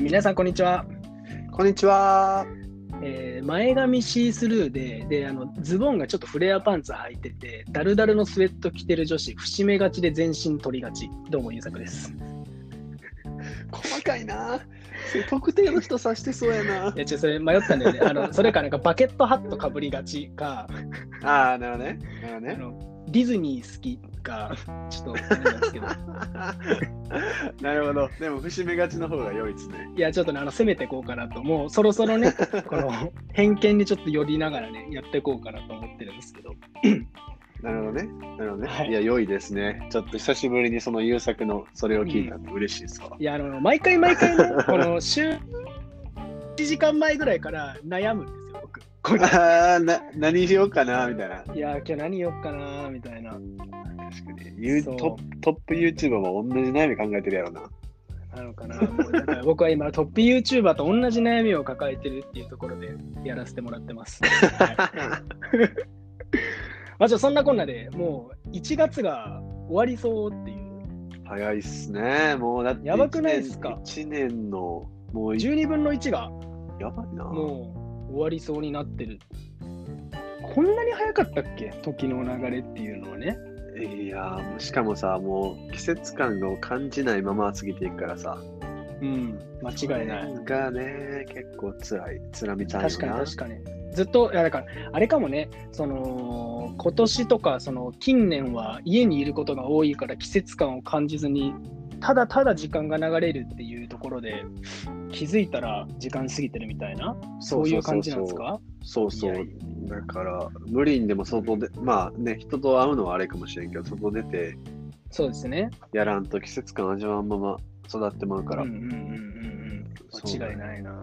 皆さんこんにちは。こんにちは。前髪シースルーでズボンがちょっとフレアパンツ履いててダルダルのスウェット着てる女子、節目がちで全身取りがち。どうもゆうさくです。細かいな。特定の人指してそうやな。いや、ちょっとそれ迷ったんだよね。それかなんかバケットハットかぶりがちか。ああ、なるほどね。なるほどね。ディズニー好きかちょっとあれなんですけど。なるほど。でも節目がちの方が良いですね。いや、ちょっとね、攻めていこうかなと。もうそろそろね、この偏見にちょっと寄りながらね、やっていこうかなと思ってるんですけど。なるほどね。なるほどね。はい、いや、良いですね。ちょっと久しぶりにその優作のそれを聞いたの嬉しいですわ。うん、いや、毎回ね、この週1時間前ぐらいから悩むんですよ、僕。何しようかなみたいな。いや、今日何しようかなみたいな。確かに。トップ YouTuber も同じ悩み考えてるやろな。なのかな。だから僕は今トップ YouTuber と同じ悩みを抱えてるっていうところでやらせてもらってます。はいまあ、じゃあそんなこんなでもう1月が終わりそうっていう。早いっすね。もうだってやばくないっすか。1年のもう12分の1がやばいな。もう終わりそうになってる。こんなに早かったっけ、時の流れっていうのはね。いや、しかもさ、もう季節感を感じないまま過ぎていくからさ。うん、間違いない。それがね、結構辛みたいよな。確かにずっと、いや、だからあれかもね、その今年とかその近年は家にいることが多いから季節感を感じずにただただ時間が流れるっていうところで気づいたら時間過ぎてるみたいな、そういう感じなんですか。そうそう、だから無理にでも外で、まあね、人と会うのはあれかもしれんけど、外出てそうですねやらんと季節感味わうまま育ってまうから、うんうんうんうん、間違いないな。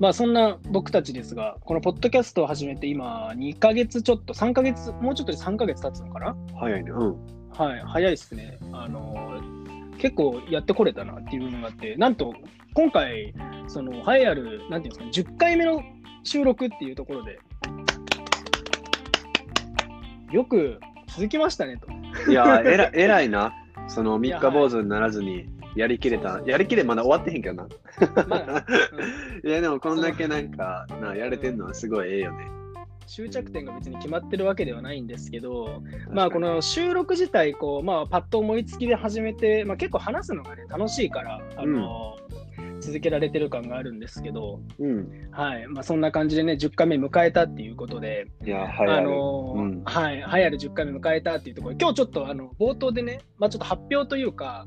まあ、そんな僕たちですが、このポッドキャストを始めて今2ヶ月ちょっと3ヶ月もうちょっとで3ヶ月経つのかな。早いね。うん、はい、早いですね。結構やってこれたなっていう部分があって、なんと今回その栄えあるなんていうんですか、10回目の収録っていうところでよく続きましたねと。いやー、偉いな。その3日坊主にならずにやりきれた。そうそうそう、やりきれまだ終わってへんけどな。うん、いや、でもこんだけなんかなやれてんのはすごいええよね。終着点が別に決まってるわけではないんですけど、まあこの収録自体こう、まあ、パッと思いつきで始めて、まあ、結構話すのがね楽しいから続けられてる感があるんですけど、うん、はい、まあ、そんな感じでね10回目迎えたっていうことで、いや、うん、はい、流行る10回目迎えたっていうところ、今日ちょっと冒頭でね、まあ、ちょっと発表というか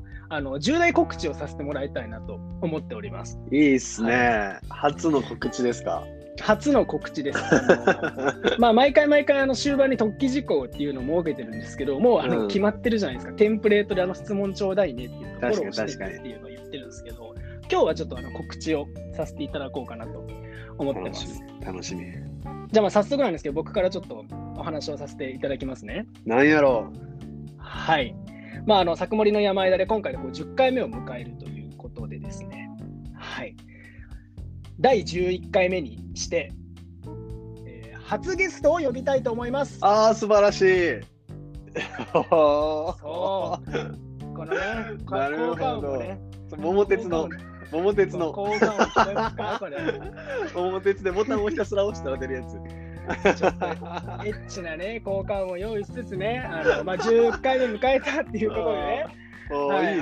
重大告知をさせてもらいたいなと思っております。いいっすね、はい、初の告知ですか。初の告知です。まあ毎回終盤に突起事項っていうのを設けてるんですけど、もう決まってるじゃないですか、うん、テンプレートで質問ちょうだいねっていうところをしてるっていうのを言ってるんですけど、今日はちょっと告知をさせていただこうかなと思ってます。楽しみ。じゃあ、まあ早速なんですけど、僕からちょっとお話をさせていただきますね。なんやろう。はい、まあ作森の山間で今回で10回目を迎えるということでですね、はい、第11回目にして、初ゲストを呼びたいと思います。あー、素晴らしい。そうこのね、なるほど、ね、桃鉄の桃鉄でボタンをひたすら押したら出るやつ。ちょっとエッチなね交換を用意しつつね、まあ、10回目迎えたっていうことでね。はい、い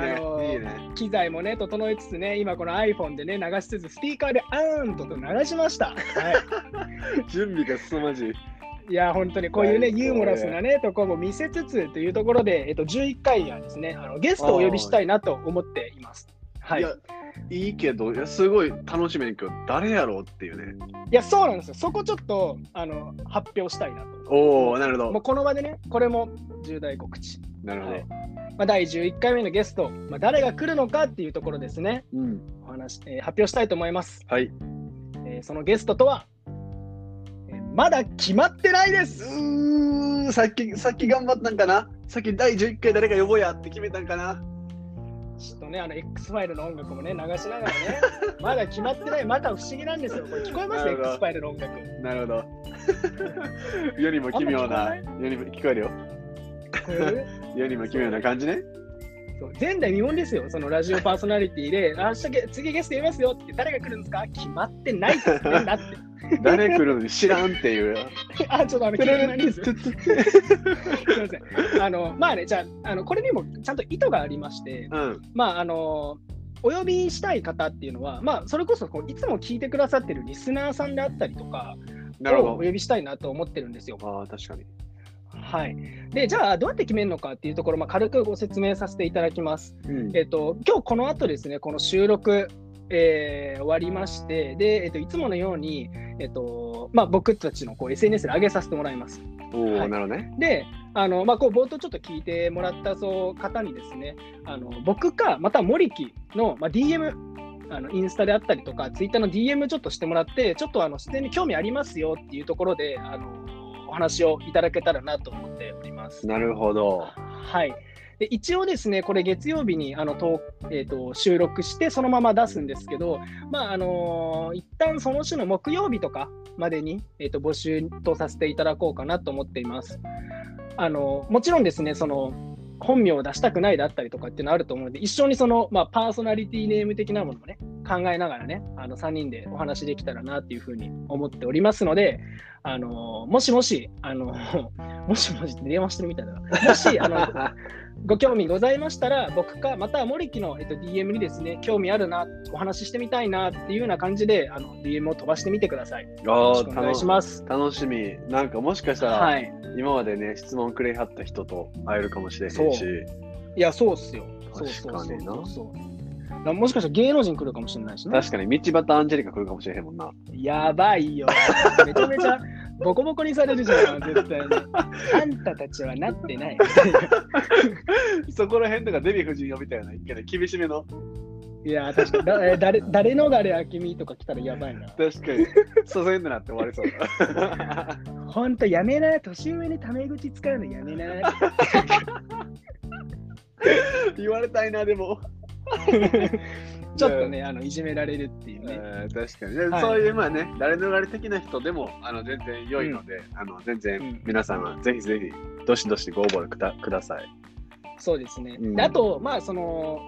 いね。機材もね整えつつね、今この iPhone でね流しつつスピーカーでと流しました。はい、準備が凄まじい。いや、本当にこういうね、ユーモラスなねとこも見せつつというところで、11回はですねゲストをお呼びしたいなと思っています。はい、いいけど、いや、すごい楽しみに。今日誰やろうっていうね。いや、そうなんですよ。そこちょっと発表したいなと。おお、なるほど。もうこの場でね、これも重大告知。なるほど。はい、まあ、第11回目のゲスト、まあ、誰が来るのかっていうところですね、うん、発表したいと思います。はい、そのゲストとは、まだ決まってないです。うー、さっき頑張ったんかな。さっき第11回誰か呼ぼうやって決めたんかな。ちょっとね、X ファイルの音楽もね、流しながらね、まだ決まってない、また不思議なんですよ。これ聞こえますね、X ファイルの音楽。なるほど。世にも奇妙な、世にも聞こえるよ。世にも奇妙な感じね。前代未聞ですよ。そのラジオパーソナリティで明日次ゲストいますよって、誰が来るんですか決まってないですね。だって誰来るの知らんっていうあ、ちょっと気になりますすいません。まあね、じゃあ、これにもちゃんと意図がありまして、うん、まあお呼びしたい方っていうのは、まあ、それこそこういつも聞いてくださってるリスナーさんであったりとかをお呼びしたいなと思ってるんですよ。あ、確かに。はい、でじゃあどうやって決めるのかっていうところ、まあ、軽くご説明させていただきます、うん、今日この後ですね、この収録、終わりまして、で、いつものように、まあ、僕たちのこう SNS で上げさせてもらいます。お、はい、なるほどね。でまあ、こう冒頭ちょっと聞いてもらったそう方にですね、僕かまた森木の、まあ、DM、インスタであったりとかツイッターの DM ちょっとしてもらって、ちょっと自然に興味ありますよっていうところでお話をいただけたらなと思っております。なるほど。はい。で一応ですね、これ月曜日に収録してそのまま出すんですけど、まあ一旦その週の木曜日とかまでに、募集とさせていただこうかなと思っています。もちろんですね、その本名を出したくないだったりとかっていうのあると思うので、一緒にその、まあ、パーソナリティネーム的なものもね考えながらね、3人でお話できたらなっていうふうに思っておりますので、もしもしもしもしって電話してるみたいな、もしご興味ございましたら、僕かまたは森木の、DM にですね、興味あるな、お話ししてみたいなっていうような感じでDM を飛ばしてみてください。よろしくお願いします。楽しみ。なんかもしかしたら、はい、今までね質問くれはった人と会えるかもしれへんし。いや、そうっすよ。確かにな。そうもしかしたら芸能人来るかもしれないしね。確かに道端アンジェリカ来るかもしれへんもんな。やばいよ。めちゃめちゃボコボコにされるじゃん、絶対に。あんたたちはなってない。そこら辺とかデヴィ夫人呼びたいな、一回ね、厳しめの。いやー、確かに誰の誰あきみとか来たらやばいな。確かに。そういうのなって終わりそうだ。ほんとやめな、年上にタメ口使うのやめな。言われたいな、でも。ちょっとね、いじめられるっていうね。確かに、ね、はい、そういうまあね、誰の誰的な人でも全然良いので、うん、全然皆さんはぜひぜひどしどしご応募ください。そうですね。うん、であと、まあ、その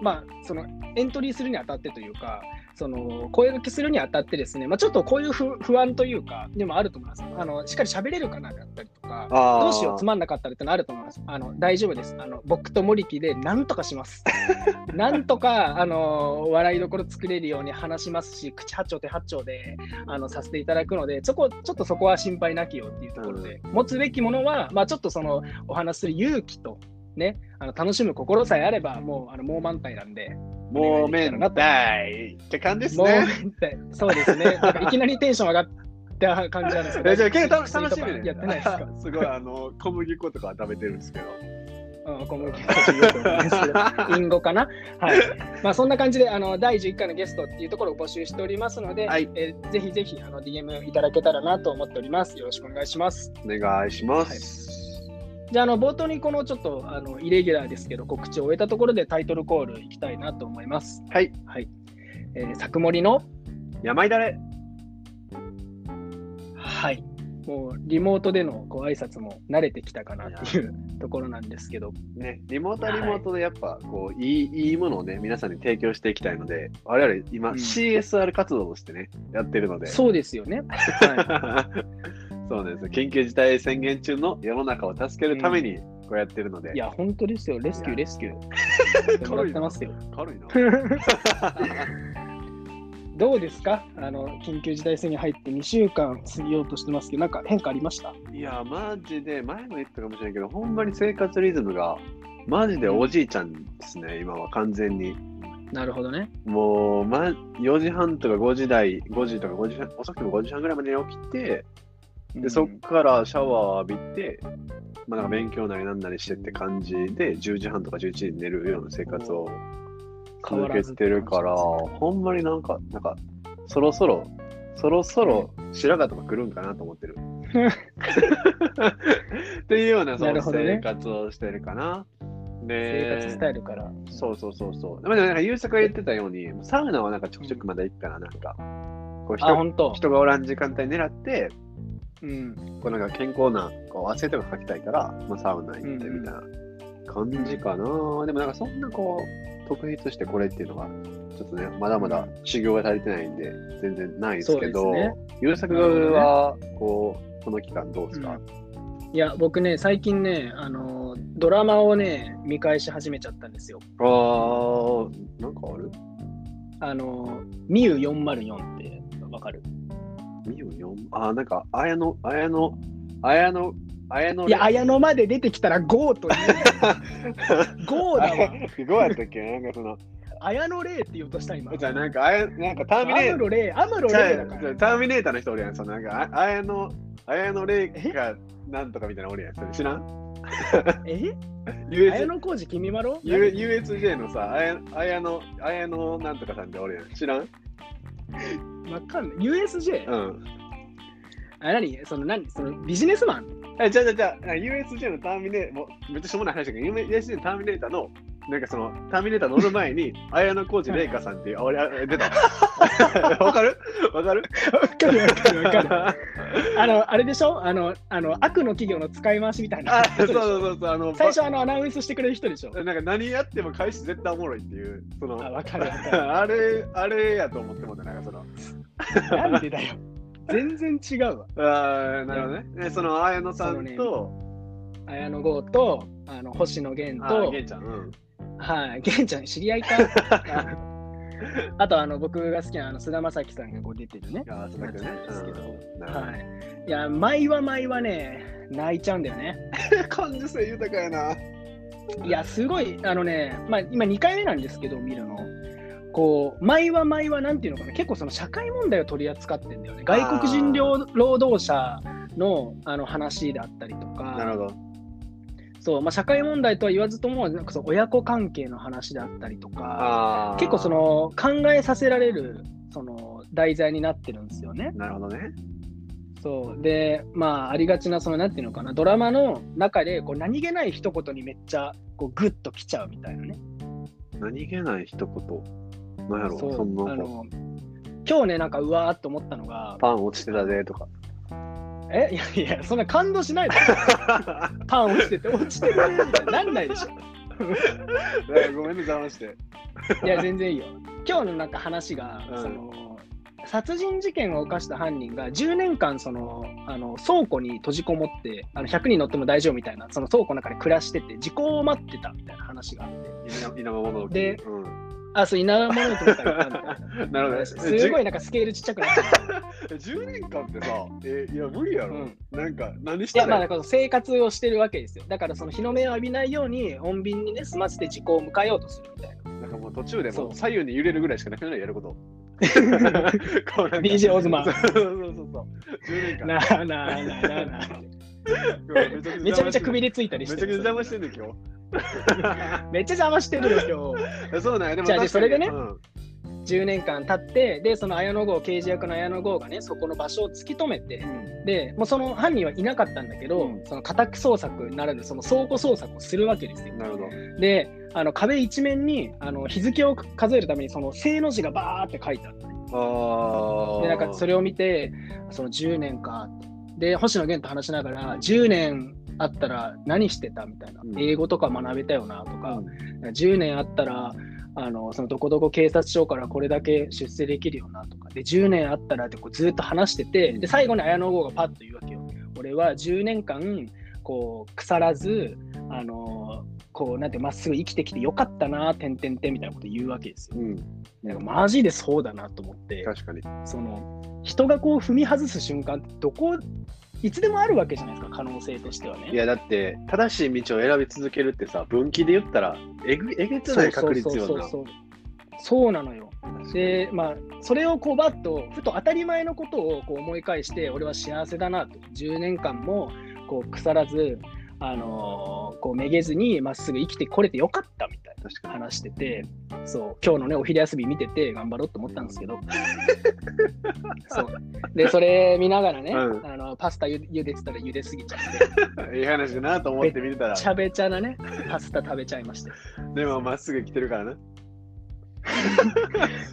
エントリーするにあたってというか、その声掛けするにあたってですね、まあ、ちょっとこういう不安というかでもあると思います。しっかり喋れるかなだったりとか、どうしようつまんなかったりってのあると思います。大丈夫です。僕と森木でなんとかします。なんとか笑いどころ作れるように話しますし、口八丁手八丁でさせていただくので、ちょっとそこは心配なきよっていうところで、持つべきものは、まあ、ちょっとそのお話する勇気とね、楽しむ心さえあれば、もうもう満タイなんで、もうめんたいって感じですね。そうですね。いきなりテンション上がった感じなんですけど。じゃあ結構楽しみでやってないですか。すごい小麦粉とかは食べてるんですけど。小麦粉インゴかな。はい。まあそんな感じで第11回のゲストっていうところを募集しておりますので、はい、ぜひぜひDM いただけたらなと思っております。よろしくお願いします。お願いします。はい、じゃあ冒頭にこのちょっとイレギュラーですけど告知を終えたところでタイトルコールいきたいなと思います。はい、はい、サクモリの山いだれ。はい、もうリモートでのご挨拶も慣れてきたかなっていうところなんですけどね、リモートでやっぱこういいものをね皆さんに提供していきたいので、我々今 CSR 活動をしてね、やってるので。そうですよね。はい。そうです。緊急事態宣言中の世の中を助けるためにこうやってるので、いや本当ですよ。レスキュー軽いな。どうですか、緊急事態宣言入って2週間過ぎようとしてますけど、なんか変化ありました？いやマジで、前も言ったかもしれないけど、ほんまに生活リズムがマジでおじいちゃんですね、今は完全に。なるほどね。もう、4時半とか5時とか遅くても5時半ぐらいまでに起きて、でそこからシャワー浴びて、まあ、なんか勉強なりなんなりしてって感じで、10時半とか11時に寝るような生活を続けてるから、ほんまになんかそろそろ白髪とか来るんかなと思ってる。っていうような、その生活をしてるかな。生活スタイルから。そう。でもなんか優作が言ってたように、サウナはなんかちょくちょくまだ行くから、なんかこう人がおらん時間帯狙って。うん、こうなんか健康なこう汗とかかきたいから、まあ、サウナ行ってみたいな感じかな。でもなんかそんなこう特筆してこれっていうのがちょっとね、まだまだ修行が足りてないんで全然ないですけど、優作はこうこの期間どうですか？いや僕ね最近ねドラマをね見返し始めちゃったんですよ。あ、なんかある？ミユ404ってわかる？ミユ4、あ、なんか綾乃いや綾乃まで出てきたらゴーというゴーだわ。ゴーやったっけ？なんかその綾乃レイって言おうとした今。じゃあなんかターミネーター、アムロレイだから。ターミネーターの人おるやん。そのなんか綾乃レイがなんとかみたいなおるやん。それ知らん？え？綾乃小路きみまろ？USJ のさ、綾乃なんとかさんでおるやん。知らん？わかんない。USJ？ うん。あ、何そのビジネスマン？じゃあ USJ のターミネーター、めっちゃしょうもない話だけど、USJ のターミネーターのなんかそのターミネーター乗る前に綾野浩二玲香さんっていうあ俺出たわかるあれでしょ、悪の企業の使い回しみたいな、そう最初アナウンスしてくれる人でしょ、なんか何やっても返し絶対おもろいっていう、そのわかるあれやと思ってもね、なんかそのなんでだよ全然違うわ。ああ、なるほどね。ね、その綾野さんと、ね、綾野剛と星野源と、源ちゃん、うん、はい、源ちゃん知り合いか。あと僕が好きな菅田将暉さんがこう出てるね。あ、そうだけどね。ですけど、はい。いや毎話ね泣いちゃうんだよね。感受性豊かやな。いやすごいまあ今2回目なんですけど見るの。こう毎話なんていうのかな、結構その社会問題を取り扱ってんだよね。外国人労働者の話だったりとか、なるほど。そう、まあ、社会問題とは言わずともなんかその親子関係の話だったりとか、結構その考えさせられるその題材になってるんですよね。なるほどね。そうで、まあありがちなそのなんていうのかな、ドラマの中でこう何気ない一言にめっちゃこうグッときちゃうみたいなね。何気ない一言。そう、そんな今日ねなんかうわーっと思ったのが、パン落ちてたぜとか、いやそんな感動しないでパン落ちてるねみたいななんないでしょごめんね邪魔して。いや全然いいよ。今日のなんか話が、その殺人事件を犯した犯人が10年間その倉庫に閉じこもって、100人乗っても大丈夫みたいな、その倉庫の中で暮らしてて時効を待ってたみたいな話があって、稲葉物置で、あ、そう、稲物置とか言ったんだよ。なるほど。すごいなんかスケールちっちゃくなっちゃった。10年間ってさ、いや無理やろ。なんか何してんの？いや、まあなんか生活をしてるわけですよ。だからその日の目を浴びないように穏便にね済ませて時効を迎えようとするみたいな。なんかもう途中でもう左右に揺れるぐらいしかなくなる、やること。DJ オズマン。そう。10年間。なあ。めちゃめちゃ首でついたりして。めちゃくちゃ邪魔してるんだよ今日。めっちゃ邪魔してるよ今日。そうなんや。でもじゃあそれでね、10年間経って、でその綾野剛、刑事役の綾野剛がねそこの場所を突き止めて、でもうその犯人はいなかったんだけど、その家宅捜索ならぬその倉庫捜索をするわけですよ。なるほど。で壁一面に日付を数えるためにその正の字がバーって書いてある、ね、でなんかそれを見て、その10年かで星野源と話しながら、10年あったら何してたみたいな、英語とか学べたよなとか、10年あったらそのどこどこ警察署からこれだけ出世できるよなとかで、10年あったらってこうずっと話してて、で最後に綾野剛がパッと言うわけよ。俺は10年間こう腐らずこうなんてまっすぐ生きてきてよかったなてんてんてんみたいなこと言うわけですよ。なんかマジでそうだなと思って。確かにその人がこう踏み外す瞬間ってどこいつでもあるわけじゃないですか、可能性としてはね。いやだって正しい道を選び続けるってさ、分岐で言ったらえげつない確率よな。そうなのよ。でまあそれをこうバッとふと当たり前のことをこう思い返して、俺は幸せだなと、10年間もこう腐らずこうめげずにまっすぐ生きてこれてよかったみたいな話してて、そう今日のねお昼休み見てて頑張ろうと思ったんですけど、そうでそれ見ながらね、パスタ茹でてたら茹ですぎちゃっていい話だなと思って見てたらべちゃべちゃなねパスタ食べちゃいました。でもまっすぐ来てるからな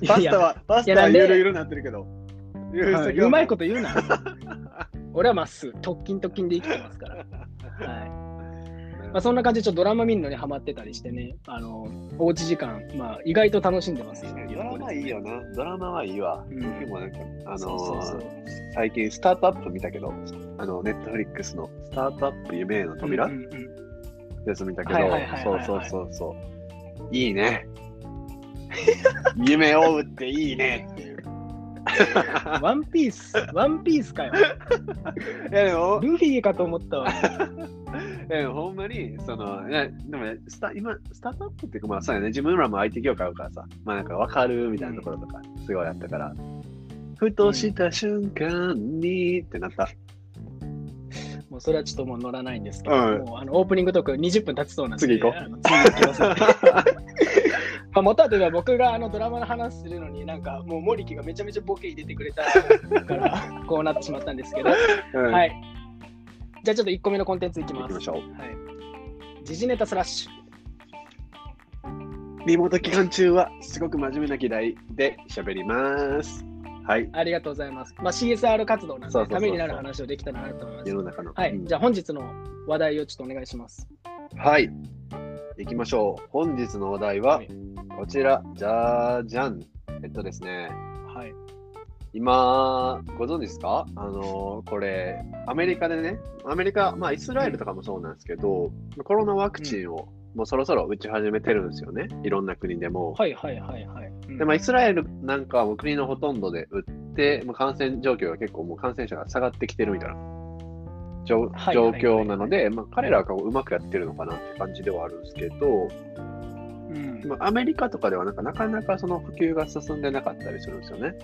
パスタはゆるゆるになってるけど、うまいこと言うな俺はまっすぐ特勤で生きてますから。はい、まあ、そんな感じでちょっとドラマ見るのにハマってたりしてね、おうち時間、まあ、意外と楽しんでますね。ドラマいいよな、ドラマはいいわ。うん、もなんか最近スタートアップ見たけど、ネットフリックスのスタートアップ夢への扉やつ見たけど、そういいね。夢を追うっていいねっていう。ワンピースかよ。いやでもルフィかと思ったわ。ほんまにでも、ね、今スタートアップっていうか、まあそうやね、自分らも IT 業界あるからさ、まあなんか分かるみたいなところとかすごいあったから、ふとした瞬間にってなった。もうそれはちょっともう乗らないんですけど、もうオープニングトーク20分経ちそうなんで、次行こう。まあ、元はといえば僕がドラマの話するのになんかもう森木がめちゃめちゃボケ入れてくれたからこうなってしまったんですけど、はい、じゃあちょっと1個目のコンテンツいきます。いきましょう。はい、時事ネタスラッシュ。リモート期間中はすごく真面目な議題で喋ります。はい、ありがとうございます。まあ、CSR 活動なんでためになる話をできたらなと思います。世の中の、はい、じゃあ本日の話題をちょっとお願いします。はい、いきましょう。本日の話題は、はい、こちら、じゃじゃん。ですね、はい、今、ご存知ですか？これ、アメリカでね、まあ、イスラエルとかもそうなんですけど、コロナワクチンを、もうそろそろ打ち始めてるんですよね。いろんな国でも。はいはいはいはい。で、まあ、イスラエルなんかはもう国のほとんどで打って、もう感染状況が結構、もう感染者が下がってきてるみたいな状況なので、まあ、彼らがうまくやってるのかなって感じではあるんですけど、まあ、アメリカとかではなかなかその普及が進んでなかったりするんですよね。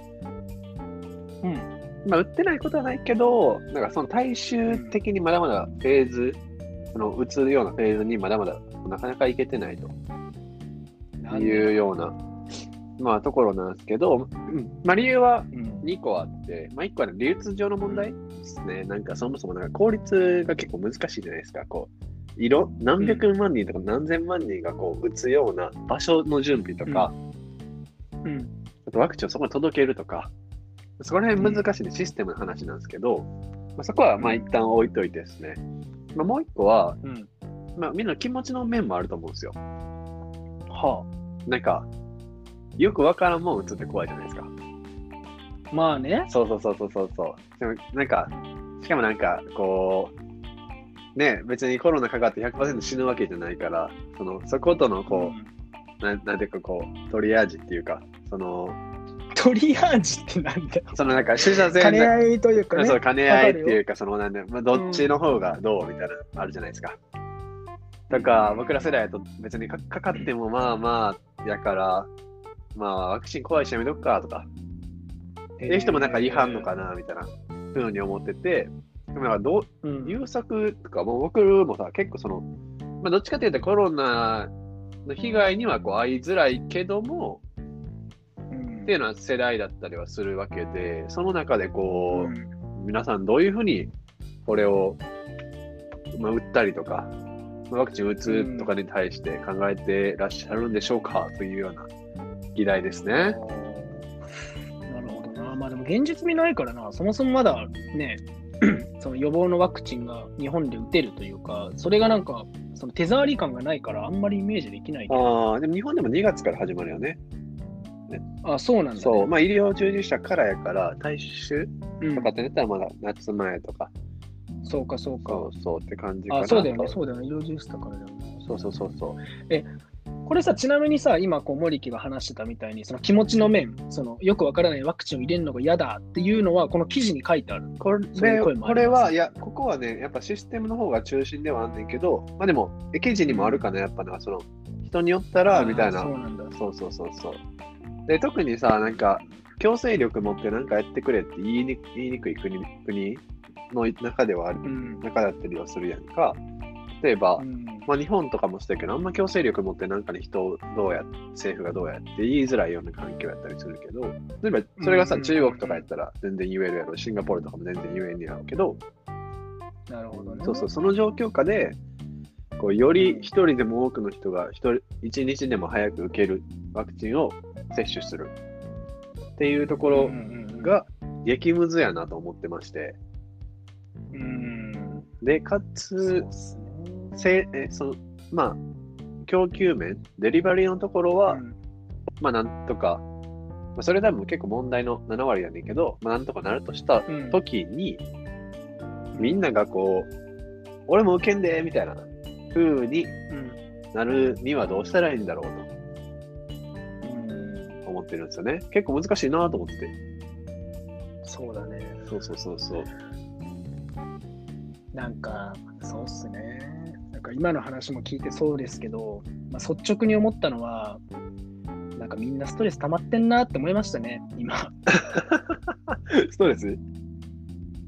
まあ、売ってないことはないけど、なんかその大衆的にまだまだフェーズ、打つようなフェーズにまだまだなかなかいけてないというような、まあ、ところなんですけど、まあ、理由は2個あって、まあ、1個は流通上の問題ですね。なんかそもそもなんか効率が結構難しいじゃないですか。こう何百万人とか何千万人がこう打つような場所の準備とか、あとワクチンをそこに届けるとか、そこら辺難しい、ね、システムの話なんですけど、まあ、そこはまあ一旦置いといてですね、まあ、もう1個は、まあ、みんな気持ちの面もあると思うんですよ。なんかよくわからんもん打つって怖いじゃないですか。まあね。そう。でもなんか、しかもなんかこうね、別にコロナかかって 100% 死ぬわけじゃないから、そことのこう、なんていうかこうトリアージっていうか、トリアージってなんだ。なんか取捨選択、兼ね合いというかね。そう、兼ね合いっていうか、なんで、まあ、どっちの方がどうみたいなあるじゃないですか。だから僕ら世代だと別にかかってもまあまあやから。まあ、ワクチン怖いしやめとくかとか、人もなんか違反のかなみたいなふうに思ってて、でもなんか優作とか、もう僕もさ、結構まあ、どっちかというとコロナの被害にはこう遭いづらいけども、っていうのは世代だったりはするわけで、その中でこう、皆さんどういうふうにこれを、まあ、打ったりとか、ワクチン打つとかに対して考えてらっしゃるんでしょうか、というような議題ですね。なるほどな。まあでも現実味ないからな。そもそもまだね、その予防のワクチンが日本で打てるというか、それがなんかその手触り感がないからあんまりイメージできないけど。でも日本でも2月から始まるよね。そうなんだ、ね。そう。まあ医療従事者からやから大衆とかってなったらまだ夏前とか。そうか。そうって感じかな。そうだよね。医療従事者からだよね。そう。これさ、ちなみにさ、今こう森木が話してたみたいに、その気持ちの面、よくわからないワクチンを入れるのが嫌だっていうのはこの記事に書いてある。これはいや、ここはね、やっぱシステムの方が中心ではあんねんけど、まあでも記事にもあるかな、やっぱな、人によったらみたいな。そうなんだ。で、特にさ、なんか強制力持ってなんかやってくれって言いにくい国の中ではある、中だったりはするやんか。例えば、まあ、日本とかもそうだけど、あんま強制力持ってなんかね、政府がどうやって言いづらいような環境やったりするけど、例えばそれがさ、中国とかやったら全然言えるやろ、シンガポールとかも全然言えんやろうけど、なるほどね。その状況下でこうより一人でも多くの人が一日でも早く受けるワクチンを接種するっていうところが激ムズやなと思ってまして、でかつまあ、供給面、デリバリーのところは、うん、まあなんとか、まあ、それでも結構問題の7割なんだけど、まあ、なんとかなるとした時に、うん、みんながこう、俺も受けんでみたいな風になるにはどうしたらいいんだろうと、うん、思ってるんですよね。結構難しいなと思ってて。そうだね。そう。なんかそうっすね。なんか今の話も聞いてそうですけど、まあ、率直に思ったのはなんかみんなストレス溜まってんなって思いましたね今。ストレス？い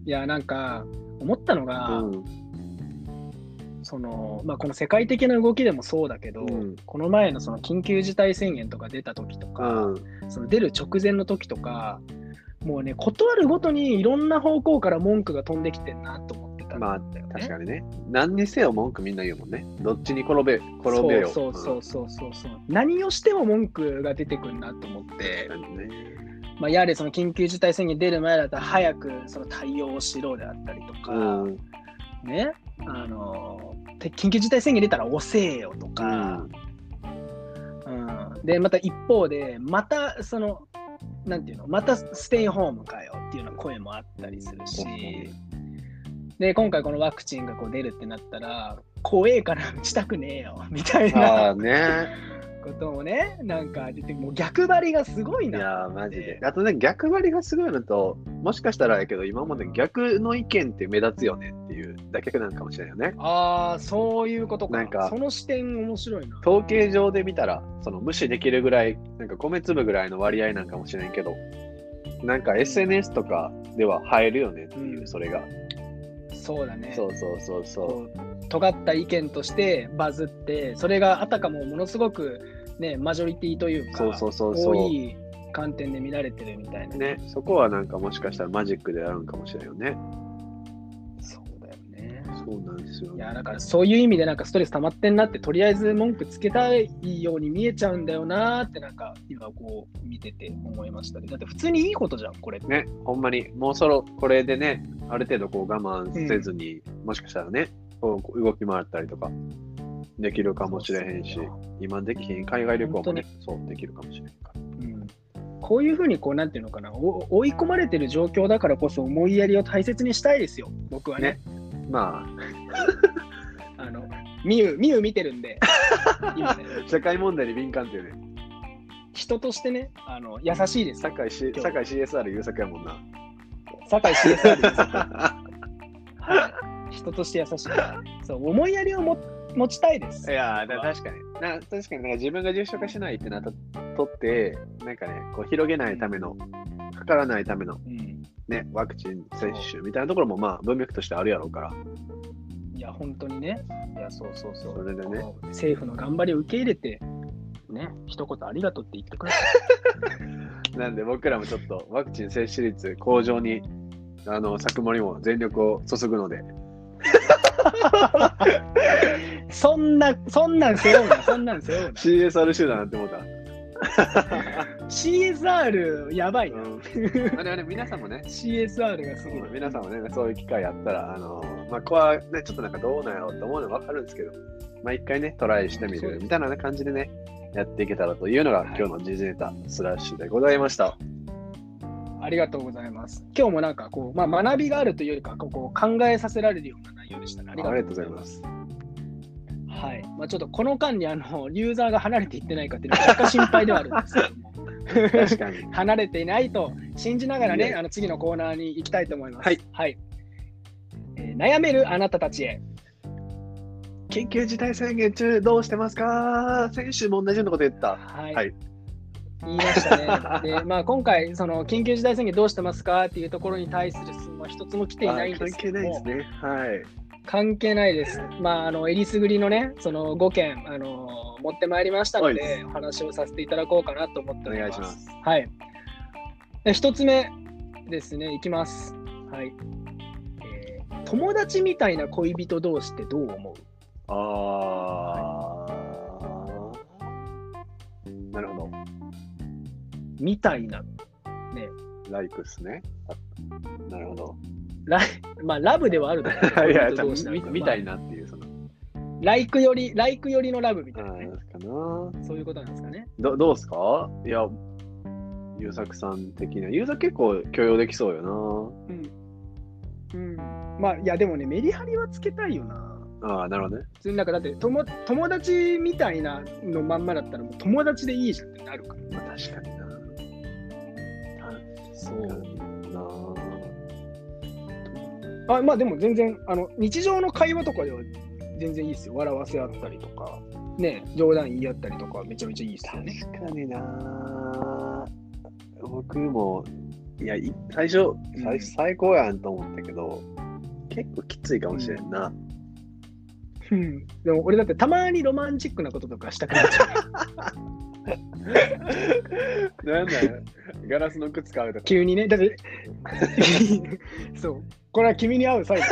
やなんか思ったのが、うん、そのまあこの世界的な動きでもそうだけど、うん、この前のその緊急事態宣言とか出た時とか、うん、その出る直前の時とか、もうね断るごとにいろんな方向から文句が飛んできてんなと思って。まあ確かにね、何にせよ文句みんな言うもんね。どっちに転べよ。そう、何をしても文句が出てくるなと思って、ね、まあ、やはりその緊急事態宣言出る前だったら早くその対応をしろであったりとか、うん、ね、緊急事態宣言出たら押せよとか、うんうん、でまた一方でまたそのなんていうの、またステイホームかよっていうような声もあったりするし。で今回このワクチンがこう出るってなったら怖えから打ちたくねえよみたいなこともね、なんか出て、もう逆張りがすごいな。いやマジで。あとね、逆張りがすごいのと、もしかしたらだけど今まで逆の意見って目立つよねっていうだけなのかもしれないよね。ああそういうことか。なんかその視点面白いな。統計上で見たらその無視できるぐらい、なんか米粒ぐらいの割合なんかもしれないけど、なんか SNS とかでは映えるよねっていう、うん、それが。そうだね。そう。尖った意見としてバズって、それがあたかもものすごくねマジョリティというか、そう多い観点で見られてるみたいなね。そこはなんかもしかしたらマジックであるんかもしれないよね。そうだよね。そうなんですよ、ね。いやだからそういう意味でなんかストレス溜まってんなって、とりあえず文句つけたいように見えちゃうんだよなーって、なんか今こう見てて思いましたね。だって普通にいいことじゃんこれって。ね、ほんまにもうそろこれでね。ある程度こう我慢せずに、うん、もしかしたらねこう動き回ったりとかできるかもしれへんし、今できへん海外旅行もねそうできるかもしれへんから、うん、こういうふうにこうなんていうのかな、追い込まれてる状況だからこそ思いやりを大切にしたいですよ僕はね。まあミウ見てるんで今、ね、社会問題に敏感っていうね、人としてね優しいです。堺 CSR 優作やもんな。堺 CSR ですはい、人として優しい。そう、思いやりを持ちたいです。いや確かに確かになんか自分が重症化しないってなとってなんかねこう広げないための、うん、かからないための、うん、ねワクチン接種みたいなところもまあ文脈としてあるやろうから。いや本当にね。いやそう。それでね政府の頑張りを受け入れてね、一言ありがとうって言ってください。なんで僕らもちょっとワクチン接種率向上に作盛りも全力を注ぐのでそんなん背負うなCSR 集団なんて思ったCSR やばいな、うん、あれ皆さんもねCSR がすごい、皆さんもねそういう機会あったらまあこはねちょっとなんかどうなんやろうと思うの分かるんですけど、まあ一回ねトライしてみるみたいな感じでねやっていけたらというのが今日の時事ネタスラッシュでございました、はい、ありがとうございます。今日もなんかこう、まあ、学びがあるというよりかこう考えさせられるような内容でしたね。ありがとうございます。はい、まあ、ちょっとこの間にユーザーが離れていってないかっていうのは若干心配ではあるんですけども確かに離れていないと信じながらね次のコーナーに行きたいと思います。はい、はい、悩めるあなたたちへ。緊急事態宣言中どうしてますか。先週も同じようなこと言った、はいはい、言いましたねで、まあ、今回その緊急事態宣言どうしてますかっていうところに対する質問は一つも来ていないんですけども、関係ないですね、はい、関係ないです。まあえりすぐりのねその5件持ってまいりましたのでお話をさせていただこうかなと思っております。お願いします。はい、1つ目ですね、いきます、はい、友達みたいな恋人同士ってどう思う。あはい、なるほど。みたいなね。ライクですね。なるほど。まあラブではあるだろう。いやみたいなっていうその。ライクよりのラブみたいな、ね、かな。そういうことなんですかね。どうですか？いや、ゆうさくさん的な、ゆうさく結構許容できそうよな。うん。うん。まあいやでもね、メリハリはつけたいよな。ああ、なるほどね。普通になんかだって友達みたいなのまんまだったらもう友達でいいじゃんってなるから。まあ、確かにな。そうな。あ、まあでも全然日常の会話とかでは。全然いいですよ。笑わせ合ったりとか、ね、冗談言い合ったりとかめちゃめちゃいいですよね。確かにな。僕もいや最初最高やんと思ったけど、結構きついかもしれんな。うん。うん、でも俺だってたまにロマンチックなこととかしたくなっちゃう。なんだよ。ガラスの靴買うとか。急にね。だってそう。これは君に合う最高。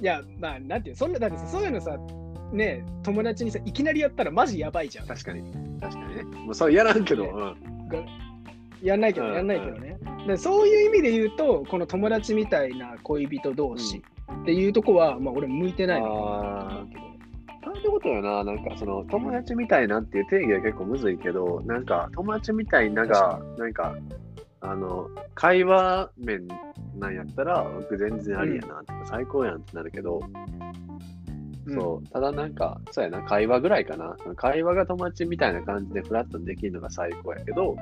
いやまあなんていうそんなだってそういうのさね友達にさいきなりやったらマジやばいじゃん。確かにね。もうそれやらんけど、ね、うん、やんないけどね。でそういう意味で言うとこの友達みたいな恋人同士っていうとこは、うん、まあ俺向いてないのかなと思うけど。なんてことよな、なんかその友達みたいなっていう定義は結構むずいけど、なんか友達みたいながなんか会話面なんやったら僕全然ありやな、うん、最高やんってなるけど、うん、そうただなんかそうやな、会話ぐらいかな。会話が友達みたいな感じでフラットにできるのが最高やけど、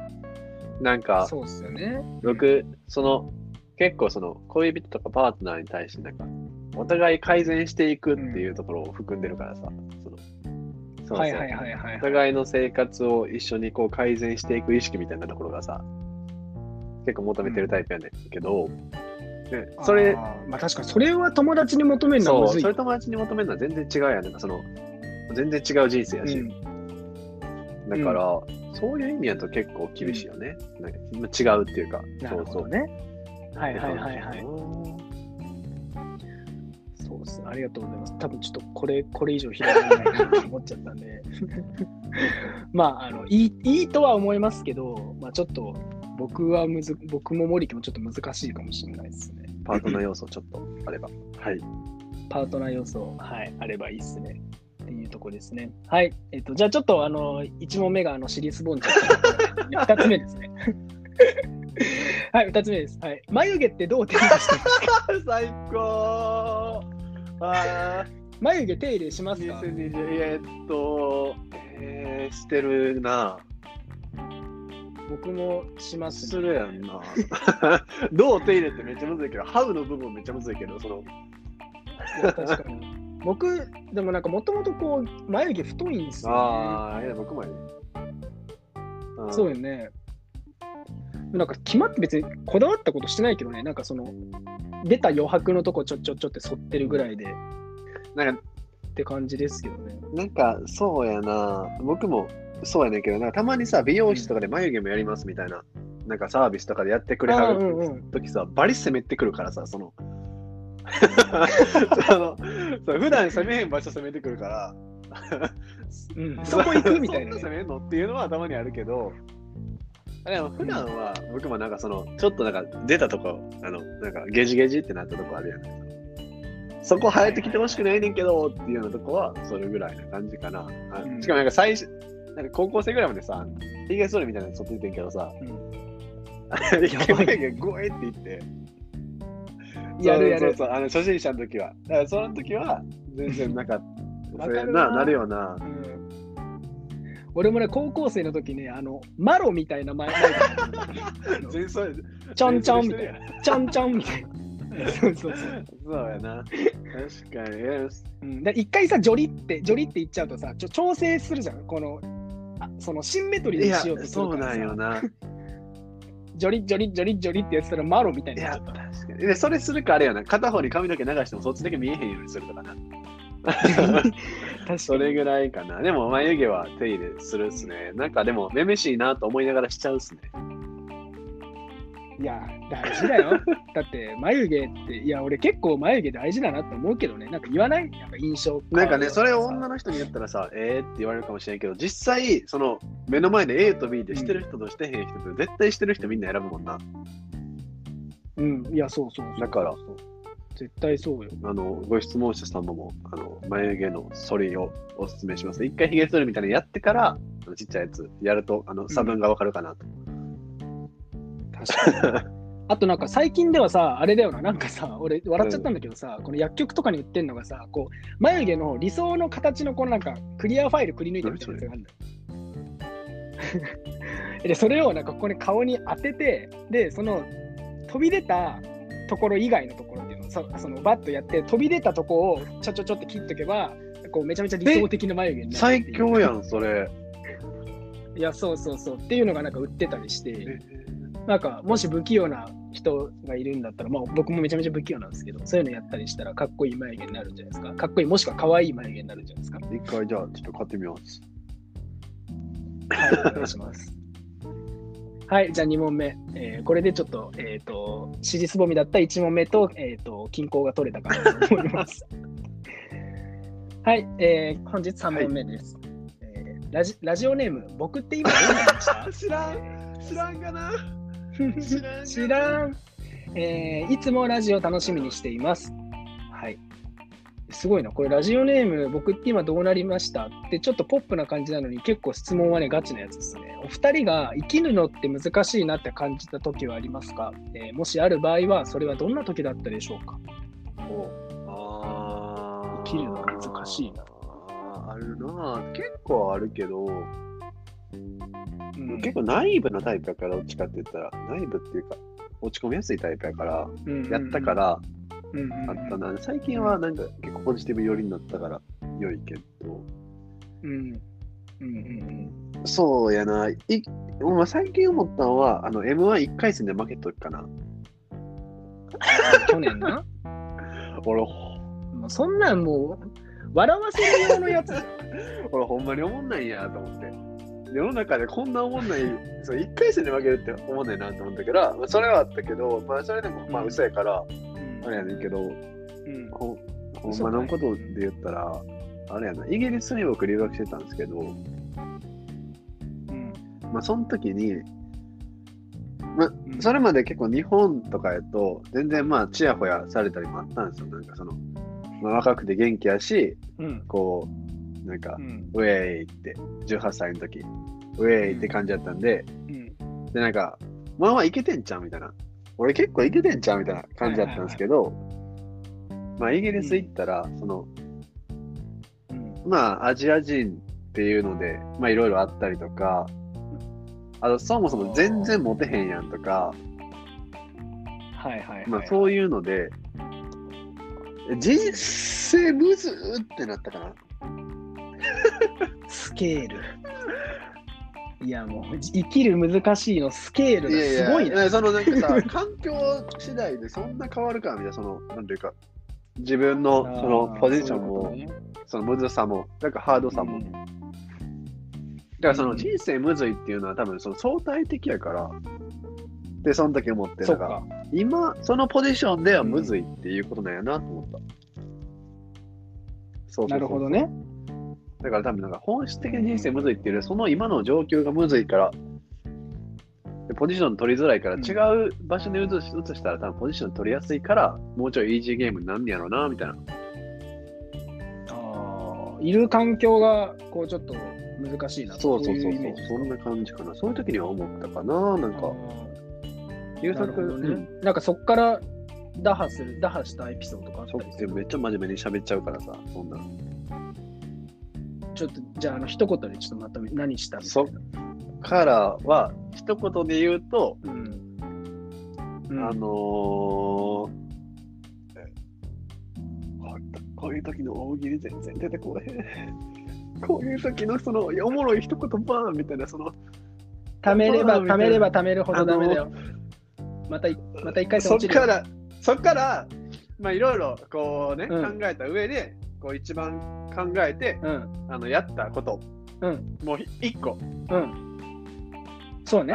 なんかそうっすよね。僕その結構その恋人とかパートナーに対してなんかお互い改善していくっていうところを含んでるからさ、そうそうお互いの生活を一緒にこう改善していく意識みたいなところがさ結構求めてるタイプやねんけど、ね、それまあ確かにそれは友達に求めるのはむずい。それ友達に求めるのは全然違うやん。なんかその全然違う人生やし、うん、だから、うん、そういう意味やと結構厳しいよね、うん、なんか違うっていうか。なるほどね。そうそう、はいはいはいはい。そうっす、ありがとうございます。多分ちょっとこれ以上広がらないなと思っちゃったんでまあいいとは思いますけど、まあ、ちょっと僕も森木もちょっと難しいかもしれないですね。パートナー要素ちょっとあればはいパートナー要素、はい、あればいいですねっていうとこですね。はい。じゃあちょっと1問目がシリーズボンちゃん2つ目ですねはい2つ目です、はい、眉毛ってどう手入れしてますか最高。あ眉毛手入れしますか？してるな。僕もしますね。するやんなどう手入れってめっちゃむずいけどハウの部分めっちゃむずいけどその確かに僕でもなんかもともとこう眉毛太いんですよね。ああいや僕もね。そうよね。なんか決まって別にこだわったことしてないけどね。なんかその出た余白のとこちょって剃ってるぐらいでなんかって感じですけどね。なんかそうやな。僕もそうやねんけど、なんかたまにさ美容室とかで眉毛もやりますみたいな、うん、なんかサービスとかでやってくれはる時さ、うんうん、バリ攻めてくるからさその普段攻めへん場所攻めてくるから、うん、そこ行くみたいな、ね、そんな攻めんのっていうのはたまにあるけど、でも普段は僕もなんかそのちょっとなんか出たとこなんかゲジゲジってなったとこあるやん、ね、そこ生えてきてほしくないねんけどっていうようなとこはそれぐらいな感じかな、うん、しかもなんか最初なんか高校生ぐらいまでさ、ヒゲ剃るみたいなの剃っててんけどさ、一回眉毛ゴエっていって、やるそう初心者の時は、だからその時は全然なんかそれなるよな、うん。俺もね高校生の時ねマロみたいな眉毛、全それちゃんちゃんみたいな、ちゃんちゃんみたいな。そうやな。確かに。うん、だ一回さジョリって言っちゃうとさ調整するじゃんこの。そのシンメトリーにしようとするからさ。そうなんよな。ジョリってやってたらマロみたいになっちゃった。いや確かに。でそれするかあれやな。片方に髪の毛流してもそっちだけ見えへんようにするとかな。確かに。それぐらいかな。でも眉毛は手入れするっすね。なんかでもめめしいなと思いながらしちゃうっすね。いや大事だよ。だって眉毛っていや俺結構眉毛大事だなって思うけどね。なんか言わない？なんか印象なんかねそれを女の人に言ったらさって言われるかもしれんけど、実際その目の前で A と B でしてる人としてへん人と絶対してる人みんな選ぶもんな。うん、いやそうそう。だから絶対そうよ。ご質問者様も眉毛の剃りをおすすめします。一回ひげ剃るみたいなのやってからちっちゃいやつやると差分がわかるかなと、うん、確かにあとなんか最近ではさあれだよな、なんかさ俺笑っちゃったんだけどさ、うん、この薬局とかに売ってんのがさこう眉毛の理想の形のこのなんかクリアファイルくり抜いてみたいなやつがあるんだよでそれをなんかここに顔に当てて、でその飛び出たところ以外のところっていうのをそのバッとやって飛び出たとこをちょちょちょって切っとけばこうめちゃめちゃ理想的な眉毛になる。最強やんそれいやそうそうそうっていうのがなんか売ってたりして、なんかもし不器用な人がいるんだったら、まあ、僕もめちゃめちゃ不器用なんですけど、そういうのやったりしたらかっこいい眉毛になるんじゃないですか。かっこいいもしくはかわいい眉毛になるんじゃないですか。一回じゃあちょっと買ってみますはいお願いしますはいじゃあ2問目、これでちょっと尻すぼみだった1問目と均衡が取れたかなと思いますはい、本日3問目です、はいラジオネーム僕って今何なんでした知らんかないつもラジオ楽しみにしています。はいすごいなこれラジオネーム僕って今どうなりましたってちょっとポップな感じなのに結構質問はねガチなやつですね。お二人が生きるのって難しいなって感じた時はありますか、もしある場合はそれはどんな時だったでしょうか。あ生きるの難しいなあるな結構あるけど、うん、結構ナイーブなタイプやからどっちかって言ったらナイーブっていうか落ち込みやすいタイプやから、うんうんうん、やったからあったな。最近はなんか結構ポジティブ寄りになったから良いけど、うんうんうん、そうやな。最近思ったのはM11 回戦で負けとるかな去年な俺もうそんなんもう笑わせるようなやつ俺ほんまにおもんないやと思って世の中でこんなおもんないそう1回戦で負けるっておもんないなと思ったから、まあ、それはあったけど、まあ、それでもまあ嘘やから、うんあれやねんけど、うん、ほんまのことで言ったら、あれやな、イギリスに僕留学してたんですけど、うん、まあその時に、まあ、それまで結構日本とかやと全然まあチヤホヤされたりもあったんですよ。なんかその、まあ、若くて元気やし、うん、こうなんか、うん、ウェイって18歳の時ウェイって感じだったんで、うん、でなんかまあまあイケてんちゃうみたいな。俺結構イケてんちゃうみたいな感じだったんですけど、はいはいはい、まあイギリス行ったら、うん、その、うん、まあアジア人っていうので、まあいろいろあったりとか、あとそもそも全然モテへんやんとか、はいはいはい、まあそういうので、人生むずーってなったかな。スケール。いやもう生きる難しいのスケールがすごいね。そのなんかさ環境次第でそんな変わるかみたいな、そのなんていうか自分のそのポジションも ね、そのむずさもなんかハードさも、うん、だからその人生むずいっていうのは多分その相対的やからでその時思って、だから今そのポジションではむずいっていうことなんやなと思った、うん、そうそうそうなるほどね。だから多分なんか本質的に人生むずいっていうよりその今の状況がむずいからでポジション取りづらいから違う場所に移したら多分ポジション取りやすいからもうちょいイージーゲームになんねやろうなみたいな。あいる環境がこうちょっと難しいな。そうそうそうそう、そんな感じかな。そういう時には思ったかな。なんか優作、ねうん、なんかそっから打破したエピソードとかあったりする。めっちゃ真面目に喋っちゃうからさ、そんなちょっとじゃあ一言でちょっとまとめ何したみたいな。そっからは一言で言うと、うん、こういう時の大喜利全然出てこへん。こういう時のそのおもろい一言バーンみたいな、そのためればためるほどダメだよ。また一回落ちる。そっからまあいろいろこうね、うん、考えた上で。一番考えて、うん、やったこと、うん、もう一個、うん、そうね、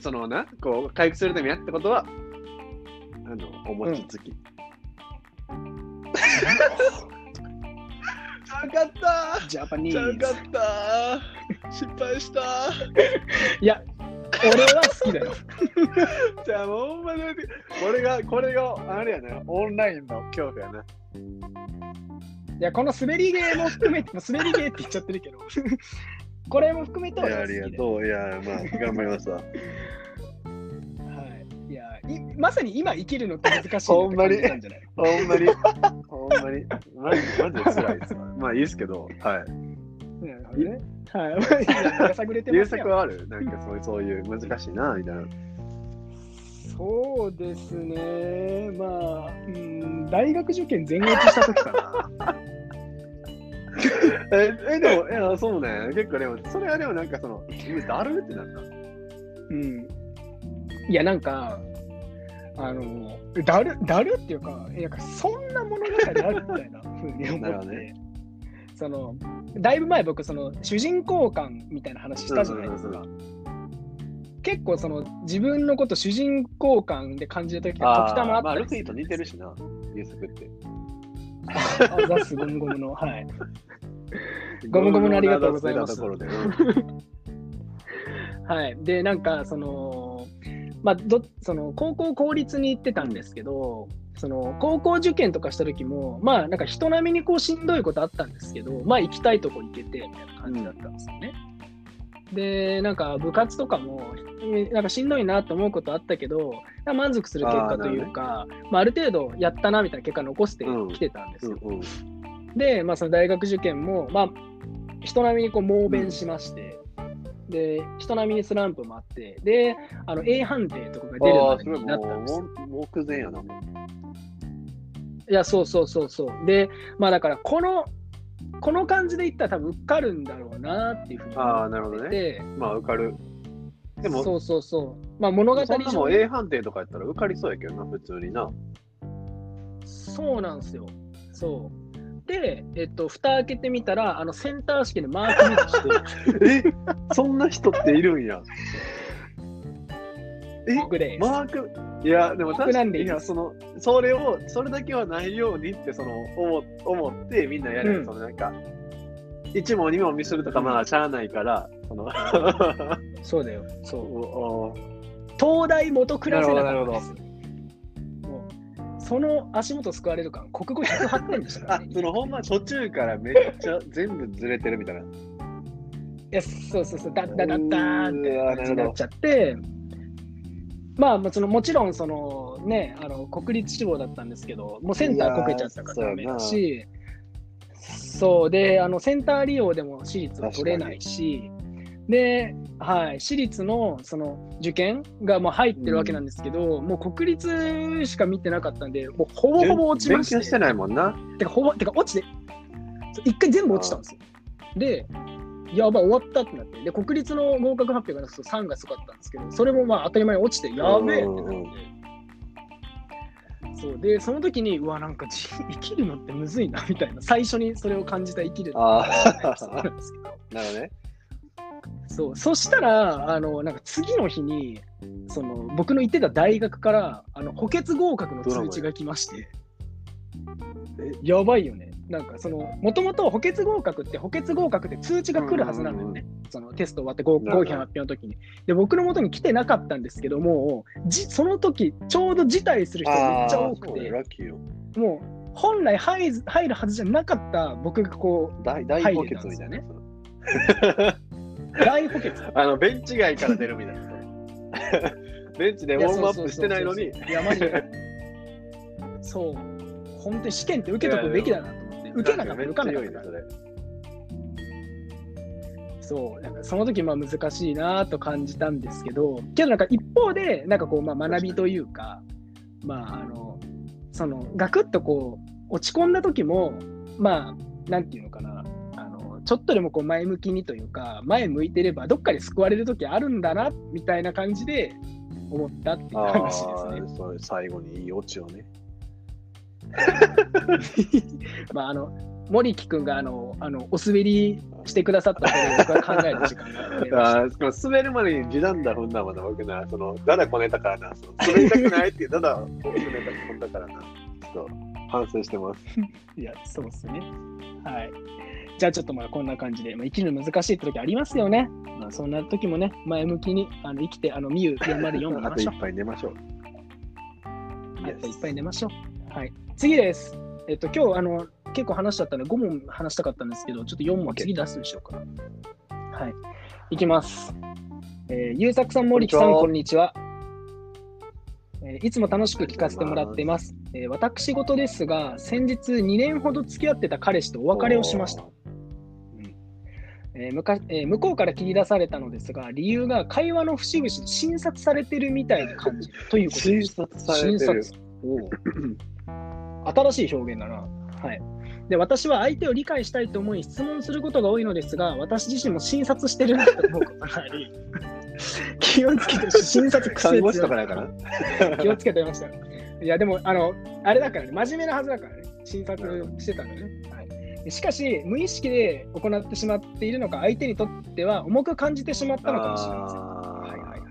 そのなこう回復するためにやったことはお餅つき、うん、ちゃうかった失敗したいや俺は好きだよ。じゃあもうほんまにこれがあれやな、オンラインの恐怖やな。いやこの滑り芸も含めて、滑り芸って言っちゃってるけど、これも含めて俺は好きだよ。ありがとう。いやまあ頑張りました。はい。いやまさに今生きるのって難しいなって感じなんじゃない？ほんまにマジで辛いです。まあいいですけど、はい。なるほどね。はい。探れてますよ。優作はある？なんかそういう難しいなみたいな。そうですね。まあ、大学受験全落ちした時かな。でもそうね。結構でもそれはでもなんかそのだるってなんか。うん。いやなんかだるっていうか、なんかそんなものがだるみたいな風に思って。なるほどね。そのだいぶ前僕その主人公感みたいな話したじゃないですか。結構その自分のこと主人公感で感じるときが時たまあったりするんです。まあルフィと似てるしな、優作って。ザスゴムゴムのはい。ゴムゴムのありがとうございます。はい。でなんかそのまあその高校公立に行ってたんですけど。その高校受験とかした時もまあなんか人並みにこうしんどいことあったんですけど、まあ行きたいとこ行けてみたいな感じだったんですよね。でなんか部活とかもなんかしんどいなと思うことあったけど満足する結果というかまあ、ある程度やったなみたいな結果残してきてたんですよ。うんうんうん、でまあその大学受験もまあ人並みにこう猛勉しまして、うん、で人並みにスランプもあってでA 判定とかが出るようになったんですよ。目前やな。いやそうでまあだからこの感じでいったら多分受かるんだろうなっていうふうに思ってて、ね、まあ受かるでもそうまあ物語上でも A 判定とかやったら受かりそうやけどな普通にな。そうなんですよ。そうで蓋開けてみたらセンター試験でマークミスしてえそんな人っているんや。僕です。マークいやでも確かにいやそれだけはないようにってその思ってみんなやる、うん、そのなんか1問2問ミスるとかまあしゃあないから、うん、そうだよそう東大元暮らせなかったです。もうその足元救われる感国語108点でしたから、ね、あそのほんま途中からめっちゃ全部ずれてるみたいな。いやそうだったって感じになっちゃって。まあ、もちろんその、ね、国立志望だったんですけどもうセンターこけちゃったからダメだしそうでセンター利用でも私立は取れないしで、はい、私立の、その受験がもう入ってるわけなんですけど、うん、もう国立しか見てなかったんでもうほぼほぼ落ちまして勉強してないもんな。てか落ちて一回全部落ちたんですよ。でやばい終わったってなってで国立の合格発表がなんか3月とかあったんですけどそれもまあ当たり前に落ちてやべえってなってそうでその時にうわなんか生きるのってむずいなみたいな最初にそれを感じた生きるそうなんですけどなるほどね。そしたらなんか次の日にその僕の行ってた大学から補欠合格の通知が来ましてやばいよね。なんかその元々補欠合格って通知が来るはずなんだよね、うんうん、そのテスト終わって合否発表の時にで僕の元に来てなかったんですけどもその時ちょうど辞退する人がめっちゃ多くてラッキーよもう本来入るはずじゃなかった僕がこう入れたんですよね。大補欠ベンチ外から出るみたいなベンチでウォームアップしてないのにいやマジでそう本当に試験って受けとくべきだなと思って受けなかったら受かんなかったからそうなんかその時まあ難しいなと感じたんですけどなんか一方でなんかこうまあ学びというかまあそのガクッとこう落ち込んだ時もまあなんていうのかなちょっとでもこう前向きにというか前向いてればどっかで救われる時あるんだなみたいな感じで思ったっていう話ですね。それ最後にいいオチをねまあ森木くんがお滑りしてくださったことを僕は考える時間がありました。滑るまでに時短だろんなまだ僕なダダこねたからな滑りたくないっていうダダをこねたからなちょっと反省してます。いやそうですねはいじゃあちょっとまあこんな感じで、まあ、生きるの難しいって時ありますよね。まあ、そんな時もね、前向きに生きて、みゆ404もあといっぱい寝ましょう。あといっぱい寝ましょう。はい、次です。今日結構話しちゃったので5問話したかったんですけど、ちょっと4問次出すでしょうか。はい、いきます。ゆうさくさん、森木さん、こんにちは。いつも楽しく聞かせてもらっています。私事ですが、先日2年ほど付き合ってた彼氏とお別れをしました。向こうから切り出されたのですが、理由が会話の節々で診察されてるみたいな感じということです。診察されてる新しい表現だな。はい、で私は相手を理解したいと思い質問することが多いのですが、私自身も診察してるなと思うことがあり気をつけて診察癖強いから気をつけてました。いやでもあれだからね、真面目なはずだからね、診察してたんだね。しかし無意識で行ってしまっているのか、相手にとっては重く感じてしまったのかもしれません。はいはいはい、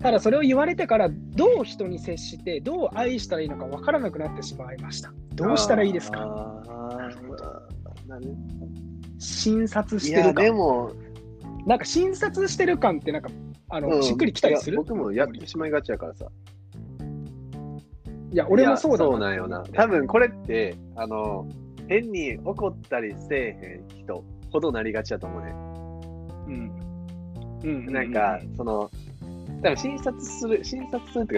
ただそれを言われてから、どう人に接してどう愛したらいいのか分からなくなってしまいました。どうしたらいいですか。診察してる感。でもなんか診察してる感ってなんかしっくりきたりする。僕もやってしまいがちやからさ。いや俺もそうだな。そうなんよな。多分これって変に怒ったりせえへん人ほどなりがちだと思うね。なんか多分診察するっていう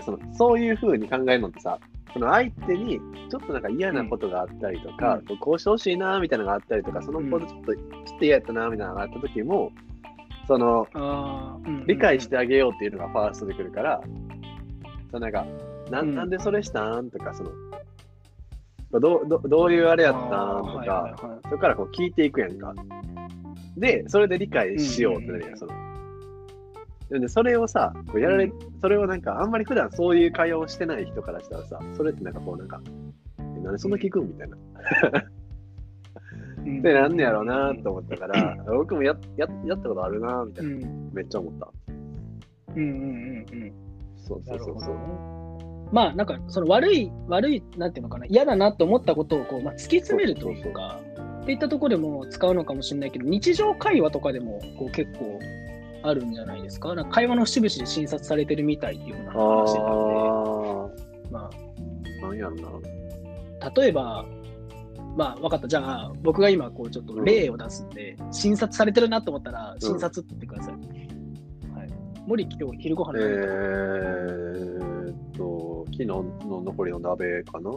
か、そういう風に考えるのってさ、その相手にちょっとなんか嫌なことがあったりとか、こうしてほしいなみたいなのがあったりとか、そのことちょっと嫌やったなみたいなのがあった時も、理解してあげようっていうのがファーストで来るから、なんかなんでそれしたんとか、どういうあれやったとか、それからこう聞いていくやんか。でそれで理解しようってなるやん。でそれをさ、それをなんかあんまり普段そういう会話をしてない人からしたらさ、それってなんかこうなんかなんでそんな聞くんみたいなでなんねやろうなと思ったから、僕もやったことあるなみたいな、めっちゃ思った。そうまあなんかその悪いなんていうのかな、嫌だなと思ったことをこう、まあ、突き詰めるというかっていったところでも使うのかもしれないけど、日常会話とかでもこう結構あるんじゃないですか。なんか会話の節々で診察されてるみたいっていうような話してたので、まあなんやろな、例えばまあ分かった、じゃあ僕が今こうちょっと例を出すんで、診察されてるなと思ったら診察って言ってください。はい、森木今日昼ご飯何だったの？昨日の残りの鍋かな。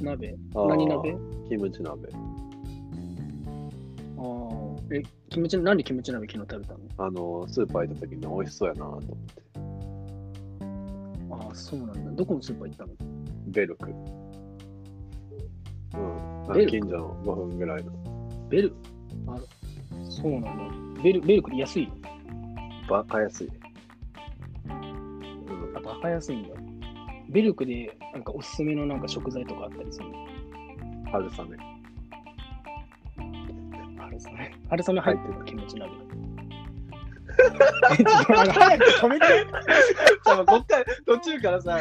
鍋。何鍋？キムチ鍋。キムチなんでキムチ鍋昨日食べたの？スーパー行った時に美味しそうやなと思って。そうなんだ。どこのスーパー行ったの？ベルク。近所の5分ぐらいの。ベル？そうなんだ。ベルクで安いの？バカ安い。バカ安いんだ。ベルクでなんかおすすめのなんか食材とかあったりする？春雨。春雨入ってる気持ちになる。早く止めて。途中からさ、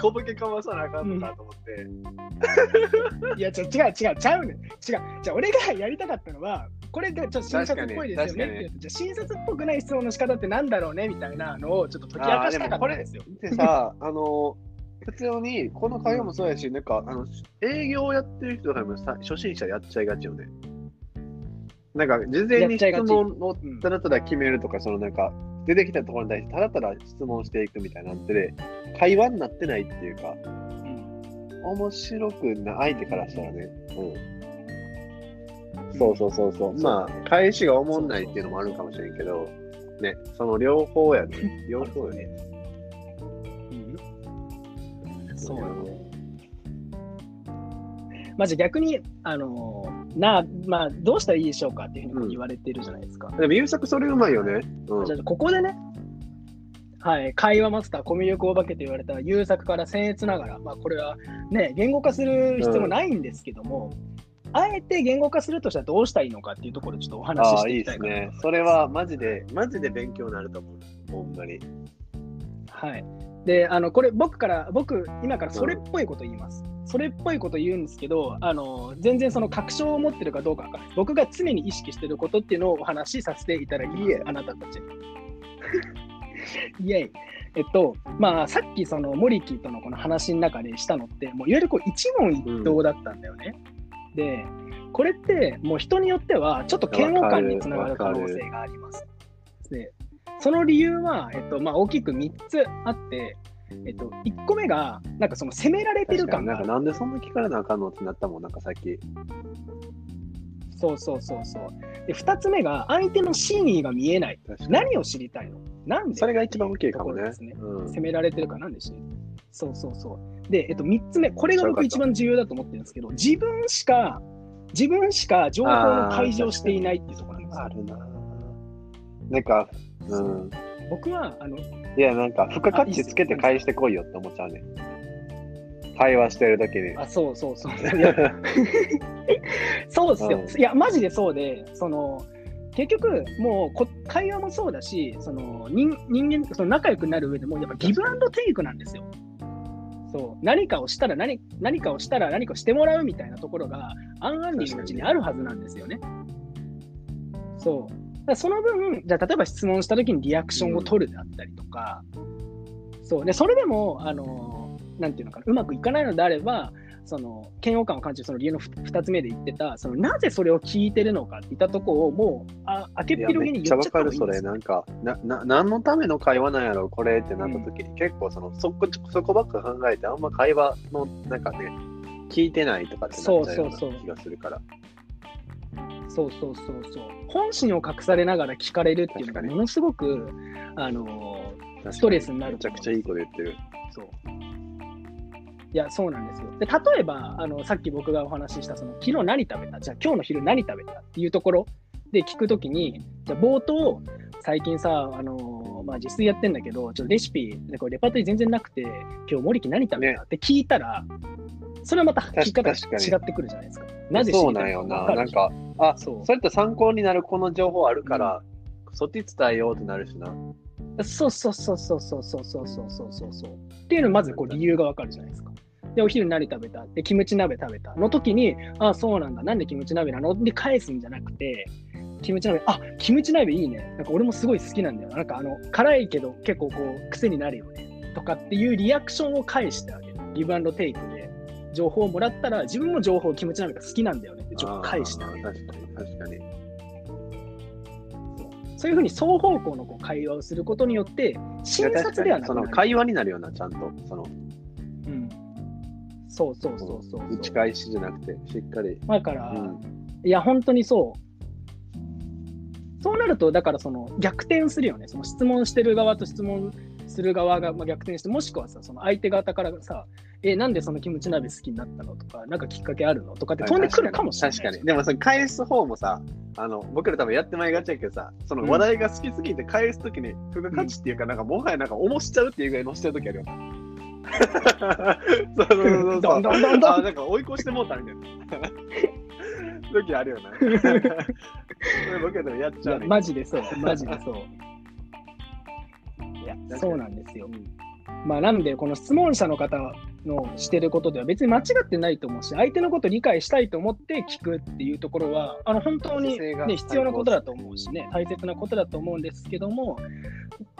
小ボケかまさなあかんのかと思って。いや違うね。違う。じゃあ俺がやりたかったのは。これでちょっと診察っぽいですよね。じゃ診察っぽくない質問の仕方ってなんだろうねみたいなのをちょっと解き明かしたかったですよ。でさ、普通にこの会話もそうやし、なんか営業をやってる人とかも初心者やっちゃいがちよね。なんか事前に質問をただただ決めるとか、なんか出てきたところに対してただただ質問していくみたいなんてで、会話になってないっていうか、面白くない相手からしたらね。そうそう、まあ返しがおもんないっていうのもあるかもしれんけどね、その両方やね。そうやね。まあじゃあ逆にまあどうしたらいいでしょうかっていうふうに言われてるじゃないですか。でも優作それうまいよね。じゃあここでね、はい、会話マスターコミュ力お化けと言われた優作から僭越ながら、まあこれはね言語化する必要もないんですけども。あえて言語化するとしたらどうしたらいいのかっていうところをちょっとお話ししていきたいかなと思います。いいですね。それはマジで勉強になると思う。ほんまに。はい。で、これ僕今からそれっぽいこと言います。それっぽいこと言うんですけど、全然その確証を持ってるかどうかわからない。僕が常に意識してることっていうのをお話しさせていただきます。いえ、あなたたちイエイ。まあさっきそのモリキーとのこの話の中でしたのってもういわゆるこう一問一答だったんだよね、うん、でこれってもう人によってはちょっと嫌悪感につながる可能性があります。でその理由は、まあ、大きく3つあって、1個目がなんかその責められてる感がある。なんでそんな聞かれなあかんのってなったもん。なんかさっきそうで2つ目が相手の真意が見えない。何を知りたいの、なんで、それが一番大きいかもね。責められてるからなんでしょう。で、3つ目これが僕一番重要だと思ってるんですけど、自分しか情報の開示をしていないっていうところなんですよ。あるな。なんか、うん、僕はいやなんか付加価値つけて返してこいよって思っちゃうね。会話してるだけで。あ、そう。そうですよ、うん。いやマジでそうで、その結局もう会話もそうだし、その人間その仲良くなる上でもやっぱギブアンドテイクなんですよ。そう何かをしたら何かをしたら何かをしてもらうみたいなところがアンアンディのうちにあるはずなんですよね。そう。その分、じゃあ例えば質問したときにリアクションを取るだったりとか、うん、そうね、それでもなんていうのかな、うまくいかないのであれば、その嫌悪感を感じるその理由の2つ目で言ってた、そのなぜそれを聞いてるのかって言ったところをもうあけっぴろげに言っちゃった方がいいんですよ。めっちゃわかるそれ。なんか何のための会話なんやろこれってなったときに、うん、結構そこばっか考えてあんま会話のなんかね聞いてないとかってなっちゃうような気がするから。そう本心を隠されながら聞かれるっていうのがものすごくストレスになる。めちゃくちゃいい子で言ってる。そういやそうなんですよ。で例えばさっき僕がお話ししたその昨日何食べた、じゃあ今日の昼何食べたっていうところで聞くときに、じゃあ冒頭最近さまあ、自炊やってんだけどちょっとレシピこれレパートリー全然なくて今日森木何食べたって聞いたら、ね、それはまた聞き方が違ってくるじゃないですか。なぜ知りたいのか分かるでしょ。そうなんよな。なんかそれって参考になるこの情報あるから、うん、そっち伝えようってなるしな。そうっていうのまずこう理由が分かるじゃないですか。でお昼何食べたでキムチ鍋食べたの時にあそうなんだなんでキムチ鍋なので返すんじゃなくてキムチ鍋いいねなんか俺もすごい好きなんだよなんか辛いけど結構こう癖になるよねとかっていうリアクションを返してあげる。ギブアンドテイクで情報をもらったら自分も情報キムチ鍋が好きなんだよねってちょっと返してあげる。確かにそういうふうに双方向のこう会話をすることによって診察ではなくその会話になるようなちゃんとそのうんそう打ち返しじゃなくてしっかりだから、うん、いや本当にそうなるとだからその逆転するよね。その質問してる側と質問する側が逆転して、もしくはさその相手側からさなんでそのキムチ鍋好きになったのとかなんかきっかけあるのとかって飛んでくるかもしれない。確かにでもその返す方もさ僕ら多分やってまいがちやけどさその話題が好きすぎて返すときに付加価値っていうか、うん、なんかもはやなんか重しちゃうっていうぐらいのしちゃうときあるよ。そうあなんか追い越してもうたみたいな時あるよね。僕らでもやっちゃうね。マジでそう。いやそうなんですよ。まあなんでこの質問者の方のしてることでは別に間違ってないと思うし、相手のことを理解したいと思って聞くっていうところは本当に、ね、必要なことだと思うしね、大切なことだと思うんですけども、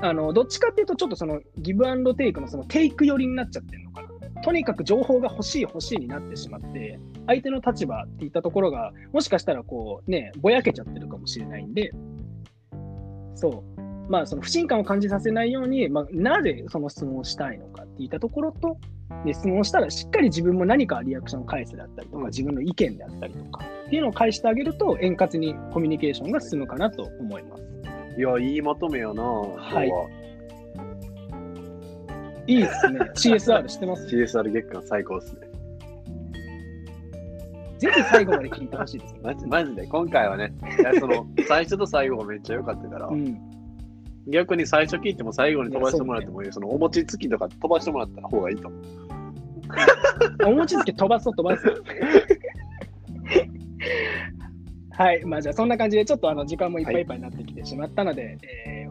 どっちかっていうとちょっとそのギブアンドテイクのそのテイク寄りになっちゃってるのかな。とにかく情報が欲しいになってしまって相手の立場っていったところがもしかしたらこうねぼやけちゃってるかもしれないんで、そうまあその不信感を感じさせないように、まあ、なぜその質問をしたいのかっていったところとで質問したらしっかり自分も何かリアクションを返すだったりとか、うん、自分の意見であったりとかっていうのを返してあげると円滑にコミュニケーションが進むかなと思います。いやいいまとめやな。はいいいですね。CSR してます。CSR 月間最高ですね。ぜひ最後まで聞いてほしいです、ね、マジで今回はねその最初と最後がめっちゃ良かったから、うん、逆に最初聞いても最後に飛ばしてもらってもいい。そのお餅つきとか飛ばしてもらった方がいいと思う。お餅つき飛ばすはい、まあじゃあそんな感じでちょっと時間もいっぱいいっぱいになってきてしまったので、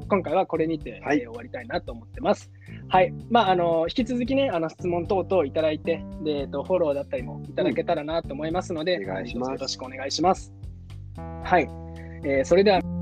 今回はこれにて、はい終わりたいなと思ってます。はい、まあ引き続きね、質問等々いただいて、で、フォローだったりもいただけたらなと思いますので、よろしくお願いします。はい、それでは。